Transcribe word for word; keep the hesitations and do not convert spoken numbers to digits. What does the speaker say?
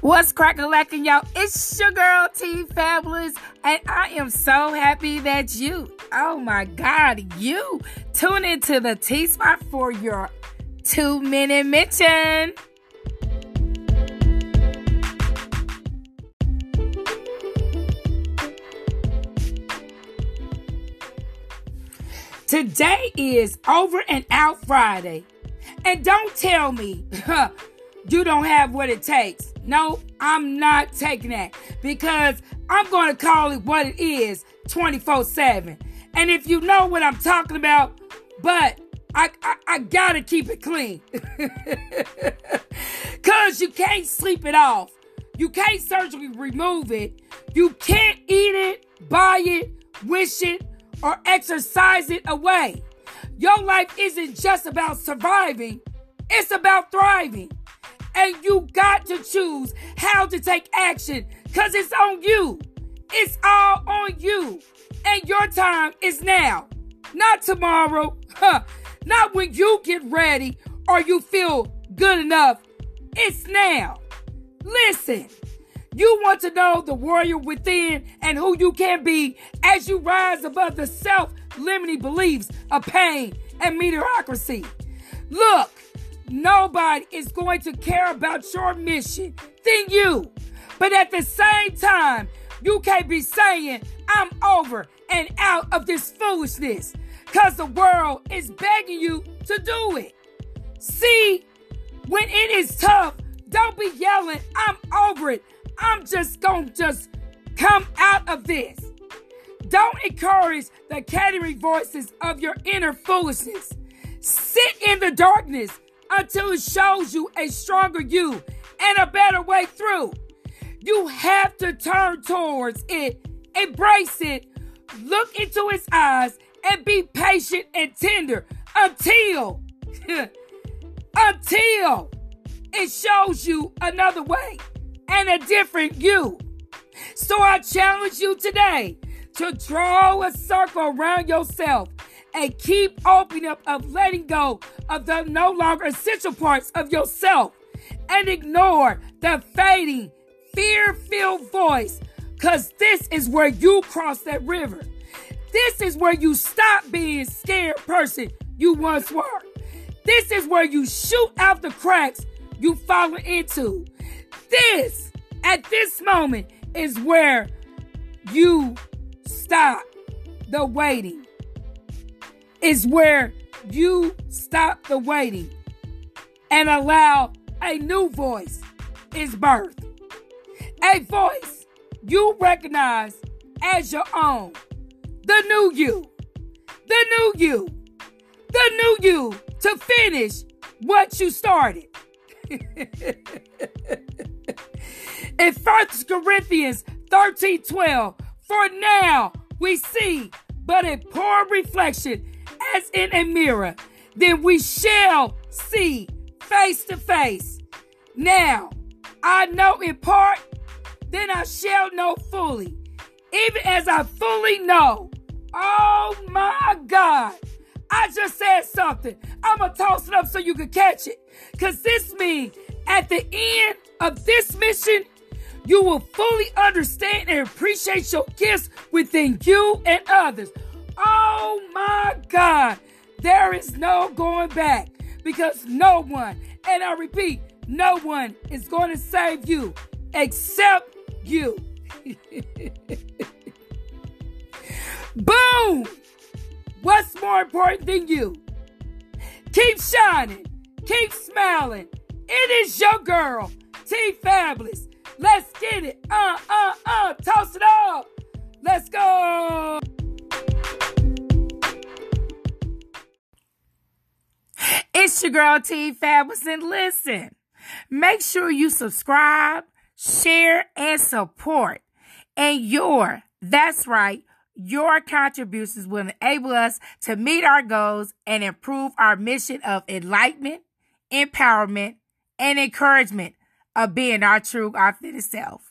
What's crack-a-lackin', y'all? It's your girl, T-Fabulous, and I am so happy that you, oh my God, you tune into the T Spot for your two-minute mention. Today is Over and Out Friday, and don't tell me, huh? You don't have what it takes. No, I'm not taking that, because I'm going to call it what it is twenty-four seven. And if you know what I'm talking about, but I, I, I got to keep it clean. Because you can't sleep it off. You can't surgically remove it. You can't eat it, buy it, wish it, or exercise it away. Your life isn't just about surviving. It's about thriving. And you got to choose how to take action, because it's on you. It's all on you. And your time is now, not tomorrow, huh. Not when you get ready or you feel good enough. It's now. Listen, you want to know the warrior within and who you can be as you rise above the self-limiting beliefs of pain and mediocrity. Look. Nobody is going to care about your mission than you. But at the same time, you can't be saying, I'm over and out of this foolishness, because the world is begging you to do it. See, when it is tough, don't be yelling, I'm over it. I'm just going to just come out of this. Don't encourage the chattering voices of your inner foolishness. Sit in the darkness until it shows you a stronger you and a better way through. You have to turn towards it, embrace it, look into its eyes, and be patient and tender until, until it shows you another way and a different you. So I challenge you today to draw a circle around yourself and keep opening up of letting go of the no longer essential parts of yourself, and ignore the fading, fear-filled voice, because this is where you cross that river. This is where you stop being scared person you once were. This is where you shoot out the cracks you fallen into. This, at this moment, is where you stop the waiting. Is where you stop the waiting and allow a new voice is birthed. A voice you recognize as your own. The new you. The new you. The new you to finish what you started. In First Corinthians thirteen twelve, for now we see but a poor reflection as in a mirror, then we shall see face to face. Now, I know in part, then I shall know fully, even as I fully know. Oh my God, I just said something. I'm going to toss it up so you can catch it. Because this means at the end of this mission, you will fully understand and appreciate your gifts within you and others. Oh my God, there is no going back, because no one, and I repeat, no one is going to save you except you. Boom! What's more important than you? Keep shining, keep smiling. It is your girl, T-Fabulous. Let's get it. Uh, uh, uh, toss it up. Let's go. It's your girl, T-Fabulous, and listen, make sure you subscribe, share, and support. And your, that's right, your contributions will enable us to meet our goals and improve our mission of enlightenment, empowerment, and encouragement of being our true, authentic self.